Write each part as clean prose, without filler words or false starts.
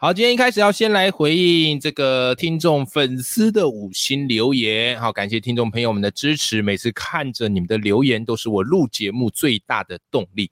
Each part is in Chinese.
好，今天一开始要先来回应这个听众粉丝的5星留言。好，感谢听众朋友们的支持，每次看着你们的留言都是我录节目最大的动力。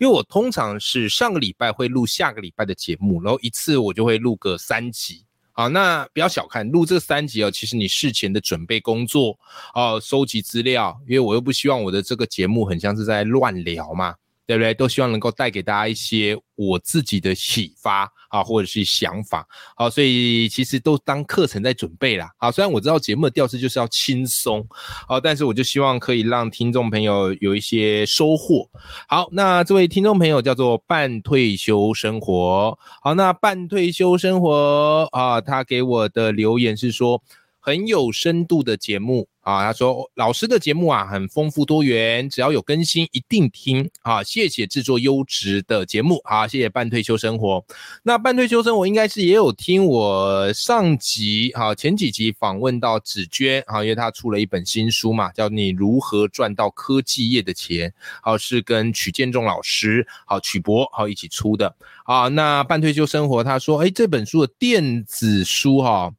因为我通常是上个礼拜会录下个礼拜的节目，然后一次我就会录个3集。好，那不要小看录这3集哦，其实你事前的准备工作哦，收集资料，因为我又不希望我的这个节目很像是在乱聊嘛，对不对？都希望能够带给大家一些我自己的启发啊，或者是想法。好，所以其实都当课程在准备啦。好，虽然我知道节目的调式就是要轻松，好，但是我就希望可以让听众朋友有一些收获。好，那这位听众朋友叫做半退休生活。好，那半退休生活啊，他给我的留言是说，很有深度的节目啊，他说老师的节目啊很丰富多元，只要有更新一定听啊，谢谢制作优质的节目啊，谢谢半退休生活。那半退休生活应该是也有听我上集啊，前几集访问到芷娟啊，因为他出了一本新书嘛，叫你如何赚到科技业的钱，好，是跟曲建仲老师好曲博好一起出的啊。那半退休生活他说，这本书的电子书哈，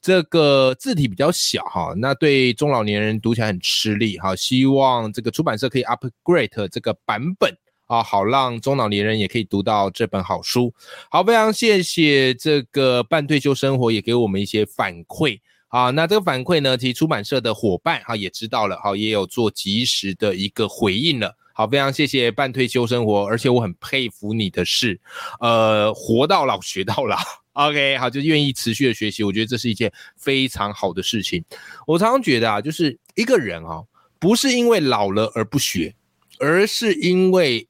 这个字体比较小哈，那对中老年人读起来很吃力，好，希望这个出版社可以 upgrade 这个版本啊，好让中老年人也可以读到这本好书。好，非常谢谢这个半退休生活也给我们一些反馈啊，那这个反馈呢，其实出版社的伙伴啊也知道了，好，也有做及时的一个回应了。好，非常谢谢半退休生活，而且我很佩服你的是，活到老学到老。OK， 好，就愿意持续的学习，我觉得这是一件非常好的事情。我常常觉得啊，就是一个人啊，不是因为老了而不学，而是因为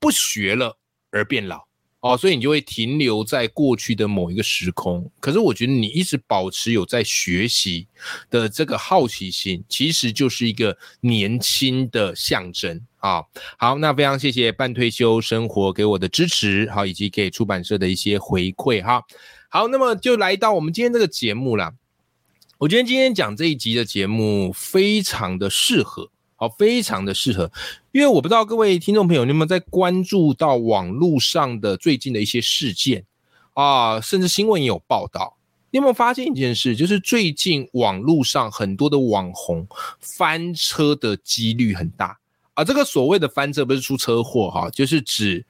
不学了而变老哦，所以你就会停留在过去的某一个时空。可是我觉得你一直保持有在学习的这个好奇心，其实就是一个年轻的象征啊。好，那非常谢谢半退休生活给我的支持，好，以及给出版社的一些回馈哈。好，那么就来到我们今天这个节目啦。我觉得今天讲这一集的节目非常的适合，好，非常的适合，因为我不知道各位听众朋友你有没有在关注到网络上的最近的一些事件啊，甚至新闻也有报道。你有没有发现一件事，就是最近网络上很多的网红翻车的几率很大啊，这个所谓的翻车不是出车祸哈，就是指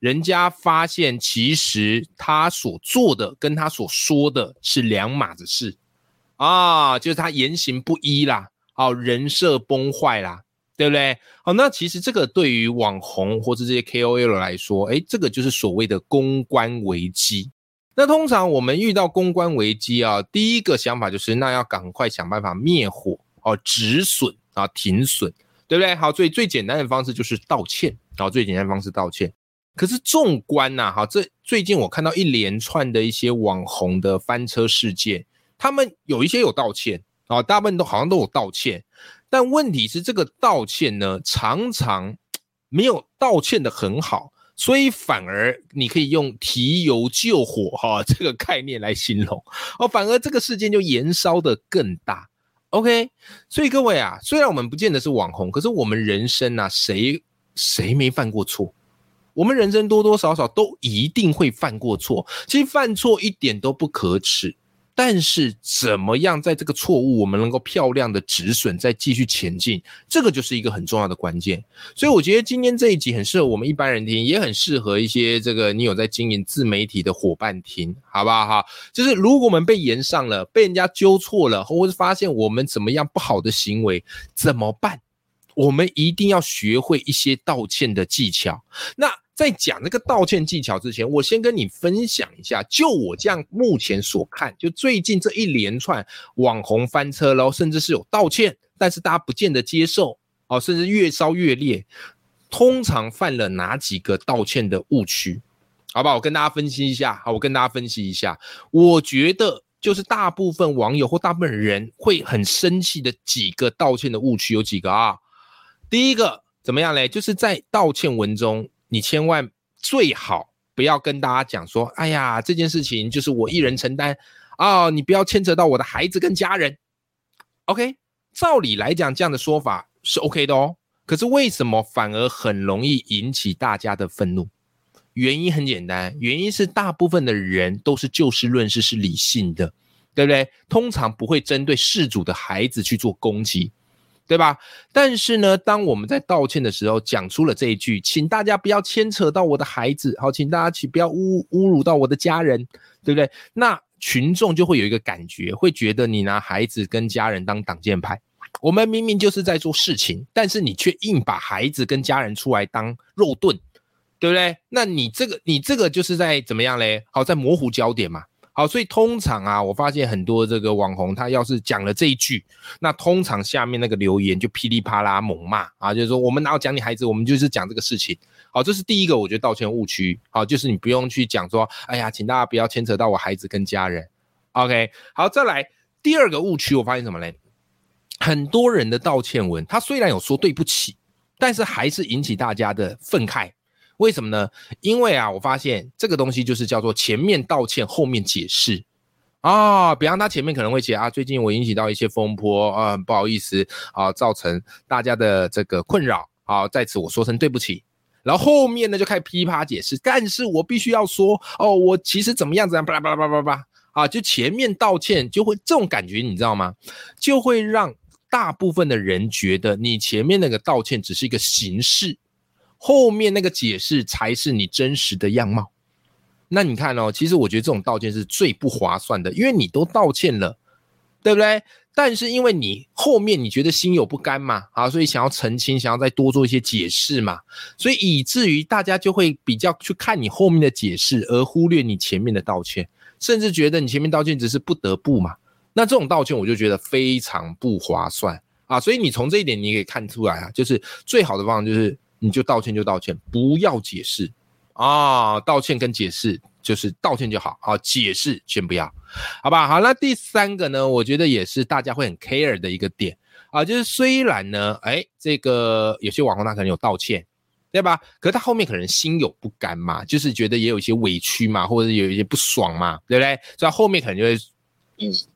人家发现其实他所做的跟他所说的是两码子事啊，就是他言行不一啦，好，人设崩坏啦，对不对？好，那其实这个对于网红或是这些 KOL 来说，这个就是所谓的公关危机。那通常我们遇到公关危机啊，第一个想法就是那要赶快想办法灭火啊，止损啊，停损，对不对？好，所以最简单的方式就是道歉，好，最简单的方式道歉。可是纵观啊，好，这最近我看到一连串的一些网红的翻车事件，他们有一些有道歉啊，大部分都好像都有道歉，但问题是这个道歉呢，常常没有道歉的很好，所以反而你可以用提油救火哈，这个概念来形容哦，反而这个事件就延烧的更大。OK， 所以各位啊，虽然我们不见得是网红，可是我们人生啊，谁没犯过错？我们人生多多少少都一定会犯过错，其实犯错一点都不可耻，但是怎么样在这个错误我们能够漂亮的止损再继续前进，这个就是一个很重要的关键。所以我觉得今天这一集很适合我们一般人听，也很适合一些这个你有在经营自媒体的伙伴听，好不好？就是如果我们被延上了，被人家纠错了，或是发现我们怎么样不好的行为怎么办，我们一定要学会一些道歉的技巧。那在讲这个道歉技巧之前，我先跟你分享一下，就我这样目前所看，就最近这一连串网红翻车，然后甚至是有道歉，但是大家不见得接受哦，甚至越烧越烈，通常犯了哪几个道歉的误区？好吧，我跟大家分析一下，我觉得就是大部分网友或大部分人会很生气的几个道歉的误区有几个啊。第一个怎么样嘞？就是在道歉文中，你千万最好不要跟大家讲说，哎呀，这件事情就是我一人承担啊，你不要牵扯到我的孩子跟家人。OK， 照理来讲，这样的说法是 OK 的哦。可是为什么反而很容易引起大家的愤怒？原因很简单，原因是大部分的人都是就事论事，是理性的，对不对？通常不会针对事主的孩子去做攻击，对吧？但是呢，当我们在道歉的时候讲出了这一句，请大家不要牵扯到我的孩子，好，请大家不要侮辱到我的家人，对不对？那群众就会有一个感觉，会觉得你拿孩子跟家人当挡箭牌，我们明明就是在做事情，但是你却硬把孩子跟家人出来当肉盾，对不对？那你这个就是在怎么样嘞？好，在模糊焦点嘛。好，所以通常啊，我发现很多这个网红，他要是讲了这一句，那通常下面那个留言就噼里啪啦猛骂啊，就是说我们哪有讲你孩子，我们就是讲这个事情。好，这是第一个，我觉得道歉误区。好，就是你不用去讲说，哎呀，请大家不要牵扯到我孩子跟家人。OK， 好，再来第二个误区，我发现什么嘞？很多人的道歉文，他虽然有说对不起，但是还是引起大家的愤慨。为什么呢？因为啊，我发现这个东西就是叫做前面道歉后面解释啊。比方他前面可能会写啊，最近我引起到一些风波啊，不好意思啊，造成大家的这个困扰啊，在此我说声对不起。然后后面呢就开始噼啪解释，但是我必须要说哦，我其实怎么样怎么样，巴拉巴拉巴拉巴拉啊，就前面道歉就会这种感觉，你知道吗？就会让大部分的人觉得你前面那个道歉只是一个形式，后面那个解释才是你真实的样貌。那你看哦，其实我觉得这种道歉是最不划算的，因为你都道歉了，对不对？但是因为你后面你觉得心有不甘嘛，啊，所以想要澄清，想要再多做一些解释嘛，所以以至于大家就会比较去看你后面的解释，而忽略你前面的道歉，甚至觉得你前面道歉只是不得不嘛。那这种道歉我就觉得非常不划算啊，所以你从这一点你可以看出来啊，就是最好的方法就是你就道歉，不要解释啊，道歉跟解释就是道歉就好啊，解释先不要，好吧？好，那第三个呢，我觉得也是大家会很 care 的一个点啊，就是虽然呢，这个有些网红他可能有道歉，对吧？可是他后面可能心有不甘嘛，就是觉得也有一些委屈嘛，或者有一些不爽嘛，对不对？所以他后面可能就会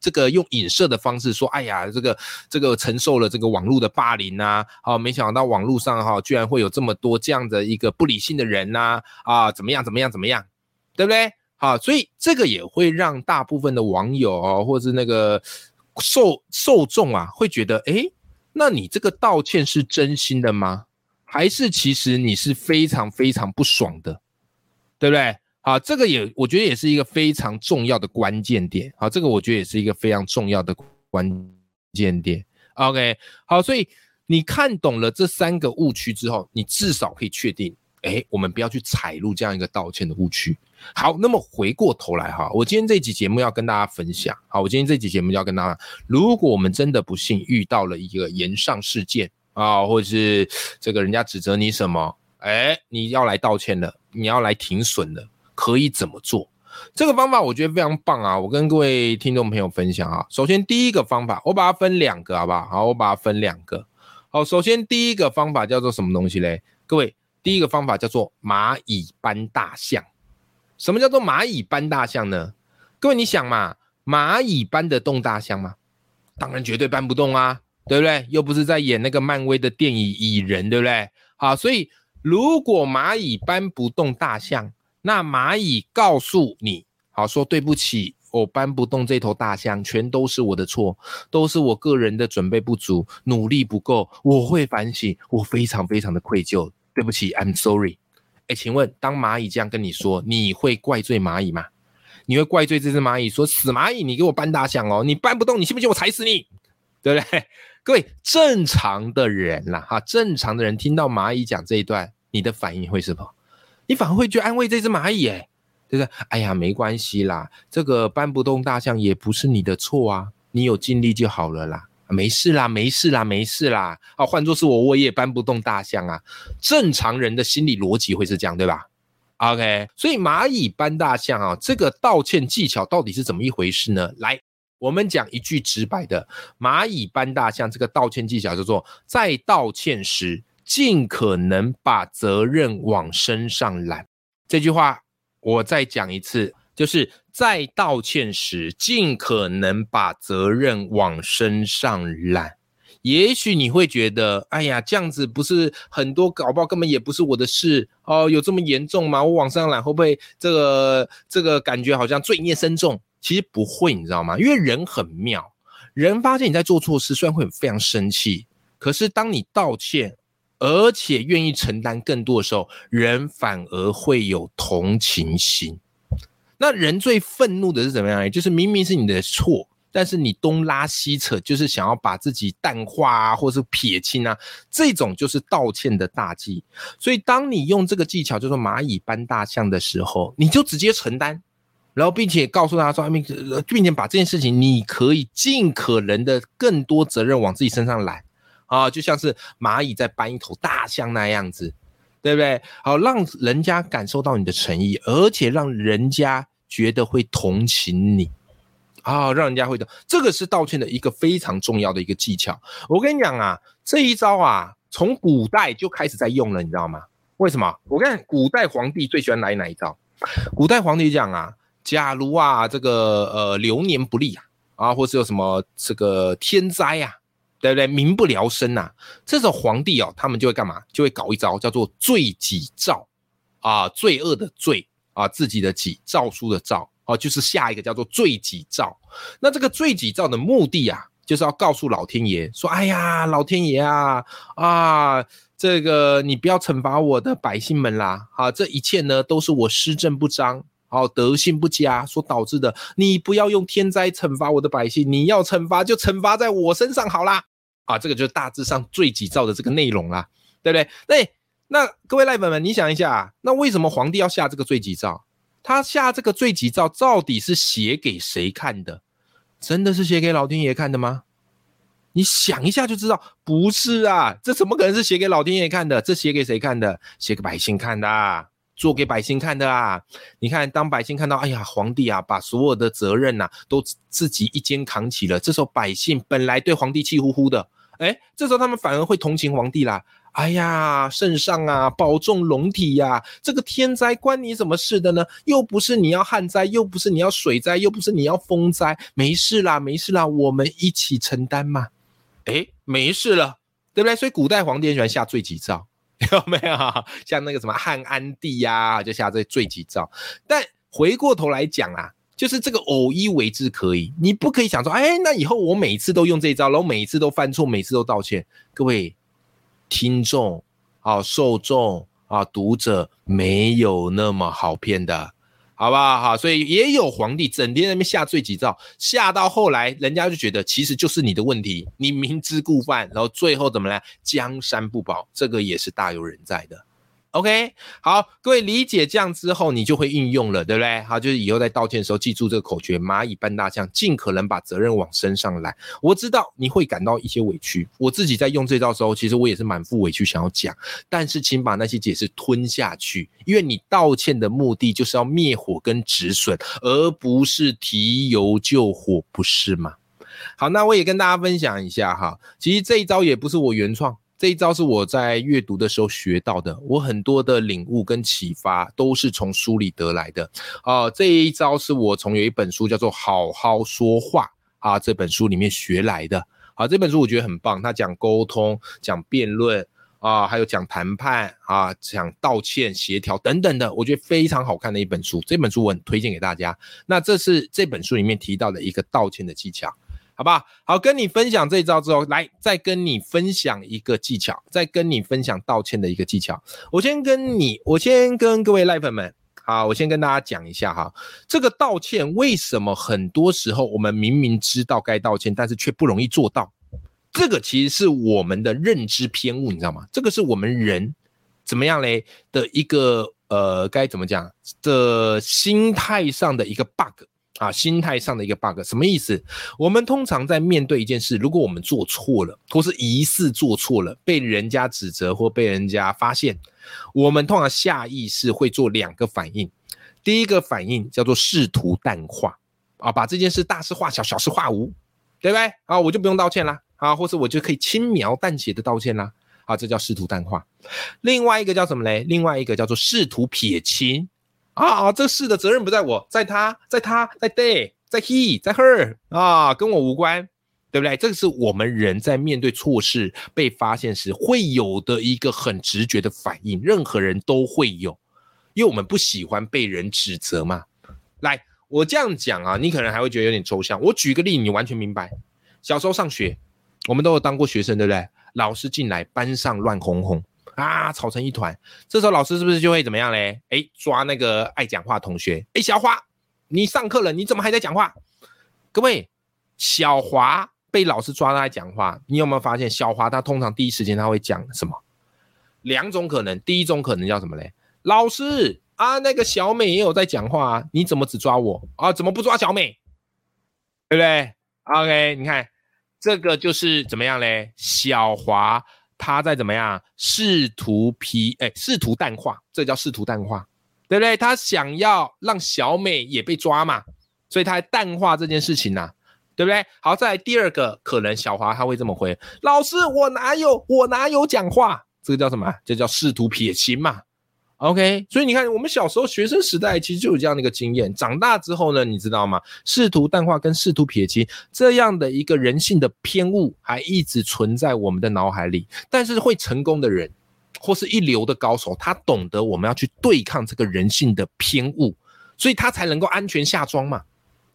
这个用影射的方式说，哎呀，这个承受了这个网络的霸凌啊，好，没想到网络上哈居然会有这么多这样的一个不理性的人呐，啊，怎么样，对不对？好，所以这个也会让大部分的网友哦，或是那个受众啊，会觉得，那你这个道歉是真心的吗？还是其实你是非常非常不爽的，对不对？好，这个也我觉得也是一个非常重要的关键点。好，这个我觉得也是一个非常重要的关键点。OK， 好，所以你看懂了这三个误区之后，你至少可以确定，我们不要去踩入这样一个道歉的误区。好，那么回过头来哈，我今天这期节目要跟大家分享。好，我今天这期节目要跟大家，如果我们真的不幸遇到了一个炎上事件啊，或者是这个人家指责你什么，你要来道歉了，你要来停损了。可以怎么做？这个方法我觉得非常棒啊！我跟各位听众朋友分享啊。首先第一个方法，我把它分两个，好不好？好，我把它分两个。好，首先第一个方法叫做什么东西嘞？各位，第一个方法叫做蚂蚁搬大象。什么叫做蚂蚁搬大象呢？各位你想嘛，蚂蚁搬得动大象吗？当然绝对搬不动啊，对不对？又不是在演那个漫威的电影蚁人，对不对？好，所以如果蚂蚁搬不动大象，那蚂蚁告诉你，好，说对不起，我搬不动这头大象，全都是我的错，都是我个人的准备不足，努力不够，我会反省，我非常非常的愧疚，对不起 I'm sorry。 请问当蚂蚁这样跟你说，你会怪罪蚂蚁吗？你会怪罪这只蚂蚁说，死蚂蚁，你给我搬大象哦，你搬不动，你信不信我踩死你，对不对？各位正常的人啦，正常的人听到蚂蚁讲这一段，你的反应会是什么？你反而会去安慰这只蚂蚁，就是哎呀没关系啦，这个搬不动大象也不是你的错啊，你有尽力就好了啦，没事啦。啊，换作是我也搬不动大象啊。正常人的心理逻辑会是这样，对吧？ OK， 所以蚂蚁搬大象啊，这个道歉技巧到底是怎么一回事呢？来，我们讲一句直白的，蚂蚁搬大象这个道歉技巧叫做，在道歉时尽可能把责任往身上揽。这句话我再讲一次，就是在道歉时尽可能把责任往身上揽。也许你会觉得，哎呀，这样子不是很多搞不好根本也不是我的事哦，有这么严重吗？我往上揽会不会这个感觉好像罪孽深重？其实不会，你知道吗？因为人很妙，人发现你在做错事，虽然会非常生气，可是当你道歉而且愿意承担更多的时候，人反而会有同情心。那人最愤怒的是怎么样？就是明明是你的错，但是你东拉西扯，就是想要把自己淡化啊，或是撇清啊，这种就是道歉的大忌。所以当你用这个技巧就是蚂蚁搬大象的时候，你就直接承担，然后并且告诉他说，并且把这件事情你可以尽可能的更多责任往自己身上揽啊，就像是蚂蚁在搬一头大象那样子，对不对？好，让人家感受到你的诚意，而且让人家觉得会同情你啊、哦，让人家会的，这个是道歉的一个非常重要的一个技巧。我跟你讲啊，这一招啊，从古代就开始在用了，你知道吗？为什么？我看古代皇帝最喜欢来哪一招？古代皇帝讲啊，假如啊这个流年不利啊，啊或是有什么这个天灾啊，对不对？民不聊生啊，这种皇帝哦，他们就会干嘛？就会搞一招叫做罪己诏啊，罪恶的罪啊，自己的己，诏书的诏。哦，就是下一个叫做罪己诏。那这个罪己诏的目的啊，就是要告诉老天爷说，哎呀，老天爷啊，啊，这个你不要惩罚我的百姓们啦，啊，这一切呢都是我施政不彰，哦，德性不佳所导致的。你不要用天灾惩罚我的百姓，你要惩罚就惩罚在我身上好啦。啊，这个就是大致上罪己诏的这个内容啦，对不对？那各位赖粉们，你想一下啊，那为什么皇帝要下这个罪己诏？他下这个罪己诏到底是写给谁看的？真的是写给老天爷看的吗？你想一下就知道，不是啊，这怎么可能是写给老天爷看的？这写给谁看的？写给百姓看的啊，做给百姓看的啊。你看，当百姓看到，哎呀，皇帝啊，把所有的责任啊，都自己一肩扛起了。这时候百姓本来对皇帝气呼呼的，哎，这时候他们反而会同情皇帝啦。哎呀，圣上啊，保重龙体啊，这个天灾关你什么事的呢？又不是你要旱灾，又不是你要水灾，又不是你要风灾，没事啦，没事啦，我们一起承担嘛。哎，没事了，对不对？所以古代皇帝很喜欢下罪己诏，有没有？像那个什么汉安帝啊，就下这罪己诏。但回过头来讲啊，就是这个偶一为之可以，你不可以想说，哎，那以后我每次都用这一招，然后每次都犯错，每次都道歉。各位听众啊，受众啊，读者没有那么好骗的，好不好？好，所以也有皇帝整天在那边下罪己诏，下到后来人家就觉得其实就是你的问题，你明知故犯，然后最后怎么来，江山不保，这个也是大有人在的。OK， 好，各位理解这样之后，你就会运用了，对不对？好，就是以后在道歉的时候，记住这个口诀：蚂蚁搬大象，尽可能把责任往身上揽。我知道你会感到一些委屈，我自己在用这招的时候，其实我也是满腹委屈想要讲，但是请把那些解释吞下去，因为你道歉的目的就是要灭火跟止损，而不是提油救火，不是吗？好，那我也跟大家分享一下哈，其实这一招也不是我原创。这一招是我在阅读的时候学到的，我很多的领悟跟启发都是从书里得来的。这一招是我从有一本书叫做《好好说话》啊这本书里面学来的。好，这本书我觉得很棒，它讲沟通、讲辩论啊，还有讲谈判啊，讲道歉、协调等等的，我觉得非常好看的一本书。这本书我很推荐给大家。那这是这本书里面提到的一个道歉的技巧。好不好？好，跟你分享这一招之后，来再跟你分享一个技巧，再跟你分享道歉的一个技巧。我先跟各位赖粉们，好，我先跟大家讲一下哈，这个道歉为什么很多时候我们明明知道该道歉，但是却不容易做到？这个其实是我们的认知偏误，你知道吗？这个是我们人怎么样嘞的一个该怎么讲的心态上的一个 bug。心态上的一个 bug。 什么意思？我们通常在面对一件事，如果我们做错了或是疑似做错了，被人家指责或被人家发现，我们通常下意识会做两个反应。第一个反应叫做试图淡化啊，把这件事大事化小，小事化无，对不对啊？我就不用道歉啦啊，或是我就可以轻描淡写的道歉啦啊，这叫试图淡化。另外一个叫什么嘞？另外一个叫做试图撇清啊，这事的责任不在我，在他，在他，在 they， 在 he， 在 her 啊，跟我无关，对不对？这个是我们人在面对错事被发现时会有的一个很直觉的反应，任何人都会有，因为我们不喜欢被人指责嘛。来，我这样讲啊，你可能还会觉得有点抽象，我举个例你完全明白。小时候上学，我们都有当过学生，对不对？老师进来，班上乱哄哄啊，吵成一团，这时候老师是不是就会怎么样嘞？抓那个爱讲话同学，小华，你上课了，你怎么还在讲话？各位，小华被老师抓到在讲话，你有没有发现小华他通常第一时间他会讲什么？两种可能，第一种可能叫什么嘞？老师啊，那个小美也有在讲话啊，你怎么只抓我啊？怎么不抓小美？对不对 ？OK， 你看这个就是怎么样嘞？小华他在怎么样试图淡化，这叫试图淡化，对不对？他想要让小美也被抓嘛，所以他淡化这件事情啊，对不对？好，再来第二个可能，小华他会这么回：老师，我哪有讲话？这个叫什么？这叫试图撇清嘛。OK， 所以你看我们小时候学生时代其实就有这样的一个经验，长大之后呢，你知道吗？试图淡化跟试图撇清这样的一个人性的偏误还一直存在我们的脑海里，但是会成功的人或是一流的高手，他懂得我们要去对抗这个人性的偏误，所以他才能够安全下庄嘛，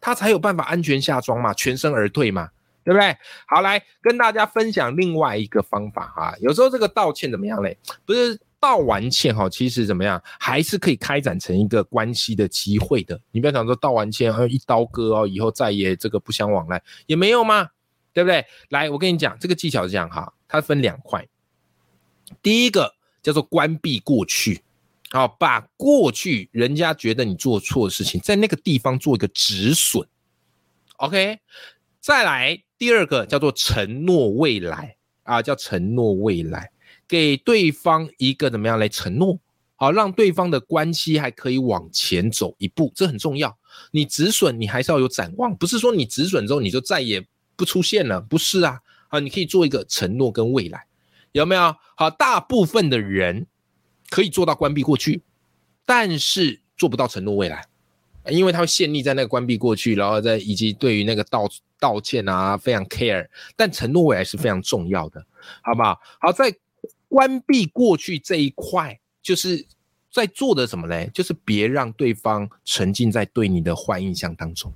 他才有办法安全下庄嘛，全身而退嘛，对不对？好，来跟大家分享另外一个方法啊，有时候这个道歉怎么样嘞？不是道完歉其实怎么样还是可以开展成一个关系的机会的，你不要想说道完歉一刀割以后再也这个不相往来，也没有嘛，对不对？来，我跟你讲这个技巧是这样哈，它分两块，第一个叫做关闭过去，把过去人家觉得你做错的事情在那个地方做一个止损， OK， 再来第二个叫做承诺未来叫承诺未来，给对方一个怎么样来承诺，好让对方的关系还可以往前走一步，这很重要。你止损你还是要有展望，不是说你止损之后你就再也不出现了，不是啊，好，你可以做一个承诺跟未来，有没有？好，大部分的人可以做到关闭过去，但是做不到承诺未来，因为他会陷溺在那个关闭过去，然后以及对于那个道歉啊非常 care， 但承诺未来是非常重要的，好不好？好，在关闭过去这一块就是在做的什么呢？就是别让对方沉浸在对你的坏印象当中，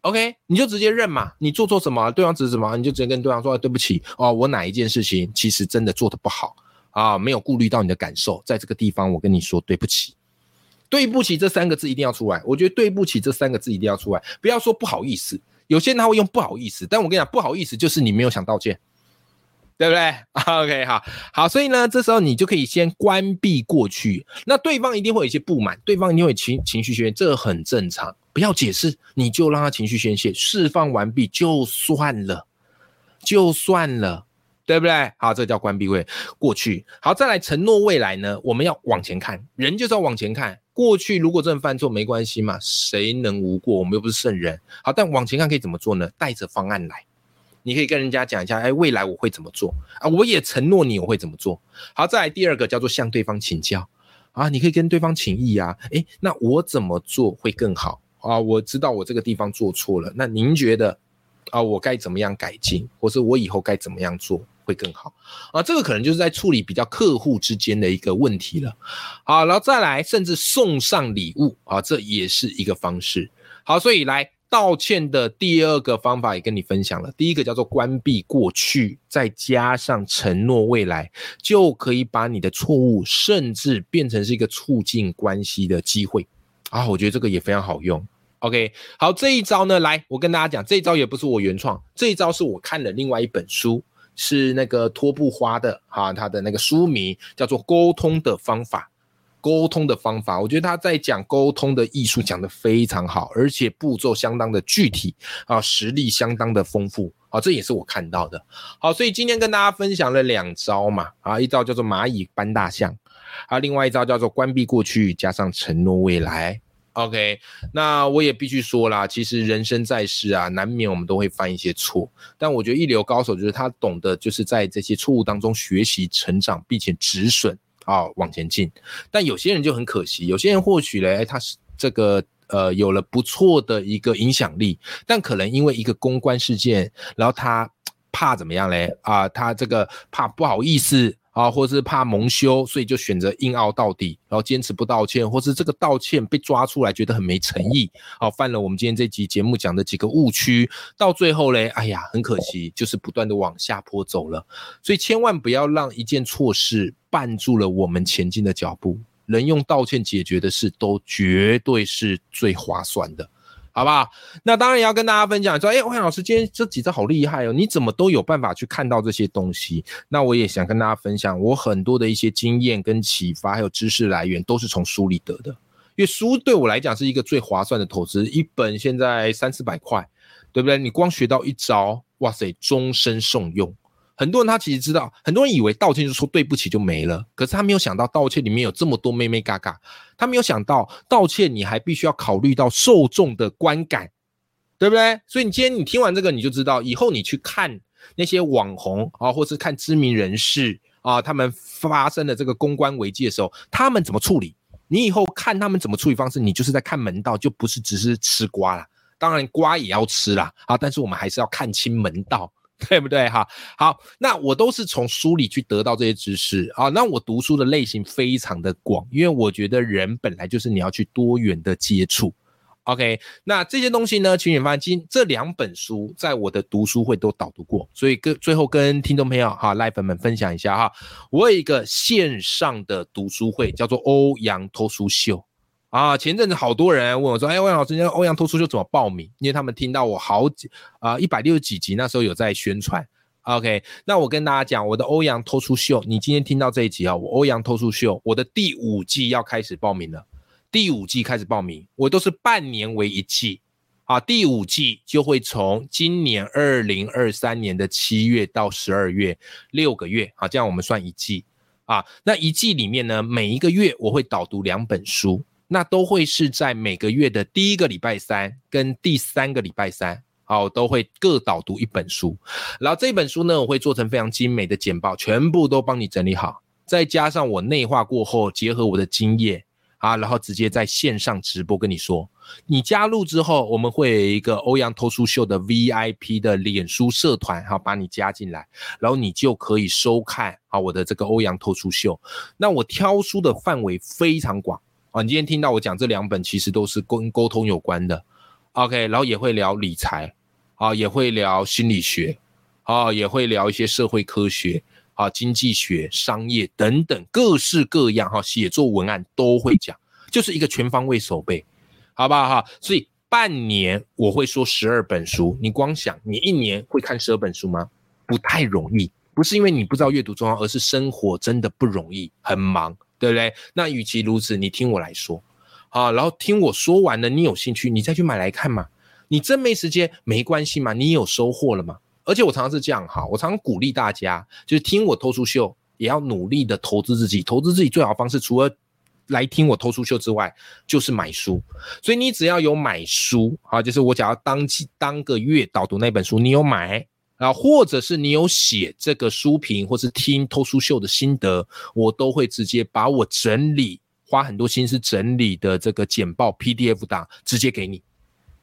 OK， 你就直接认嘛，你做错什么，对方指什么，你就直接跟对方说对不起我哪一件事情其实真的做得不好没有顾虑到你的感受，在这个地方我跟你说对不起，对不起这三个字一定要出来，我觉得对不起这三个字一定要出来，不要说不好意思，有些人他会用不好意思，但我跟你讲不好意思就是你没有想道歉，对不对 ？OK， 好，所以呢，这时候你就可以先关闭过去。那对方一定会有一些不满，对方一定会有情绪宣泄，这很正常，不要解释，你就让他情绪宣泄，释放完毕就算了，对不对？好，这叫关闭过去。好，再来承诺未来呢？我们要往前看，人就是要往前看。过去如果真的犯错没关系嘛，谁能无过？我们又不是圣人。好，但往前看可以怎么做呢？带着方案来。你可以跟人家讲一下未来我会怎么做我也承诺你我会怎么做。好，再来第二个叫做向对方请教你可以跟对方请益那我怎么做会更好我知道我这个地方做错了，那您觉得我该怎么样改进，或是我以后该怎么样做会更好这个可能就是在处理比较客户之间的一个问题了。好，然后再来甚至送上礼物这也是一个方式。好，所以来道歉的第二个方法也跟你分享了，第一个叫做关闭过去再加上承诺未来，就可以把你的错误甚至变成是一个促进关系的机会我觉得这个也非常好用。 OK， 好，这一招呢，来我跟大家讲，这一招也不是我原创，这一招是我看了另外一本书，是那个托布花的他的那个书名叫做沟通的方法，沟通的方法，我觉得他在讲沟通的艺术讲得非常好，而且步骤相当的具体啊，实力相当的丰富啊，这也是我看到的。好，所以今天跟大家分享了两招嘛，啊，一招叫做蚂蚁搬大象，啊，另外一招叫做关闭过去加上承诺未来。OK， 那我也必须说啦，其实人生在世啊，难免我们都会犯一些错，但我觉得一流高手就是他懂得就是在这些错误当中学习成长，并且止损啊，往前进。但有些人就很可惜，有些人或许嘞，他是这个有了不错的一个影响力，但可能因为一个公关事件，然后他怕怎么样嘞啊，他这个怕不好意思。啊，或是怕蒙羞，所以就选择硬拗到底，然后坚持不道歉，或是这个道歉被抓出来觉得很没诚意，好，犯了我们今天这集节目讲的几个误区，到最后嘞，哎呀，很可惜，就是不断的往下坡走了。所以千万不要让一件错事绊住了我们前进的脚步，能用道歉解决的事都绝对是最划算的。好不好？那当然也要跟大家分享说，欧阳老师今天这几招好厉害哦，你怎么都有办法去看到这些东西？那我也想跟大家分享，我很多的一些经验跟启发，还有知识来源都是从书里得的，因为书对我来讲是一个最划算的投资，一本现在300-400块，对不对？你光学到一招，哇塞，终身受用。很多人他其实知道，很多人以为道歉就说对不起就没了，可是他没有想到道歉里面有这么多妹妹嘎嘎，他没有想到道歉你还必须要考虑到受众的观感，对不对？所以你今天你听完这个你就知道，以后你去看那些网红啊，或是看知名人士啊，他们发生了这个公关危机的时候，他们怎么处理，你以后看他们怎么处理方式，你就是在看门道，就不是只是吃瓜啦，当然瓜也要吃啦啊，但是我们还是要看清门道，对不对哈？好，那我都是从书里去得到这些知识啊。那我读书的类型非常的广，因为我觉得人本来就是你要去多元的接触。OK， 那这些东西呢，请你发现这2本书在我的读书会都导读过，所以最后跟听众朋友哈、赖粉们分享一下哈。我有一个线上的读书会，叫做欧阳脱书秀。啊，前阵子好多人问我说，欧阳老师，欧阳脱书秀怎么报名？因为他们听到我好几160几集那时候有在宣传。OK， 那我跟大家讲，我的欧阳脱书秀，你今天听到这一集啊，我欧阳脱书秀，我的第5季要开始报名了。第5季开始报名，我都是半年为一季。啊，第5季就会从今年2023年的7月到12月，6个月啊，这样我们算一季。啊，那一季里面呢，每一个月我会导读2本书。那都会是在每个月的第一个礼拜三跟第三个礼拜三，好，都会各导读1本书，然后这本书呢，我会做成非常精美的简报，全部都帮你整理好，再加上我内化过后，结合我的经验啊，然后直接在线上直播跟你说。你加入之后，我们会有一个欧阳脱书秀的 VIP 的脸书社团，好，把你加进来，然后你就可以收看啊我的这个欧阳脱书秀。那我挑书的范围非常广。啊，你今天听到我讲这2本其实都是跟沟通有关的 OK， 然后也会聊理财啊，也会聊心理学啊，也会聊一些社会科学啊，经济学、商业等等各式各样啊，写作文案都会讲，就是一个全方位守备，好不好？所以半年我会说12本书，你光想你一年会看12本书吗？不太容易，不是因为你不知道阅读重要，而是生活真的不容易，很忙，对不对？那与其如此，你听我来说，好，然后听我说完了，你有兴趣，你再去买来看嘛。你真没时间，没关系嘛，你有收获了嘛。而且我常常是这样哈，我常常鼓励大家，就是听我脱书秀，也要努力的投资自己。投资自己最好的方式，除了来听我脱书秀之外，就是买书。所以你只要有买书，好，就是我假如当个月导读那本书，你有买。然后或者是你有写这个书评或是听脱书秀的心得，我都会直接把我整理花很多心思整理的这个简报 PDF 档直接给你，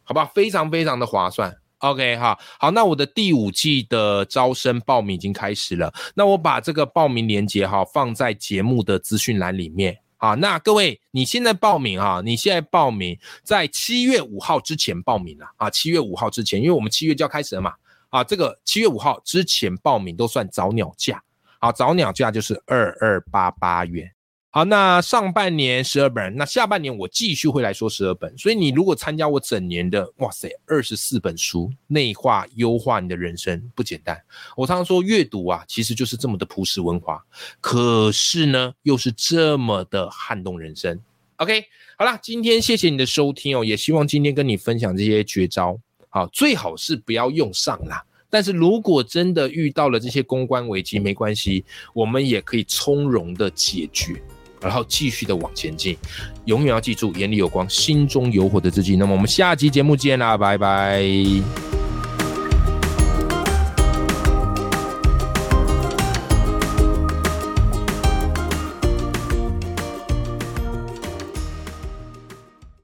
好不好？非常非常的划算 OK 哈。好，那我的第5季的招生报名已经开始了，那我把这个报名链接哈放在节目的资讯栏里面啊。那各位，你现在报名啊，你现在报名在7月5号之前报名了啊，7月5号之前，因为我们7月就要开始了嘛啊，这个7月5号之前报名都算早鸟价，啊，早鸟价就是2288元，好，那上半年12本，那下半年我继续会来说12本，所以你如果参加我整年的，哇塞，24本书，内化优化你的人生不简单。我常常说阅读啊，其实就是这么的朴实文化，可是呢，又是这么的撼动人生。OK， 好啦，今天谢谢你的收听哦，也希望今天跟你分享这些绝招，好，最好是不要用上啦。但是如果真的遇到了这些公关危机，没关系，我们也可以从容的解决，然后继续的往前进。永远要记住，眼里有光，心中有火的自己。那么我们下期节目见啦，拜拜。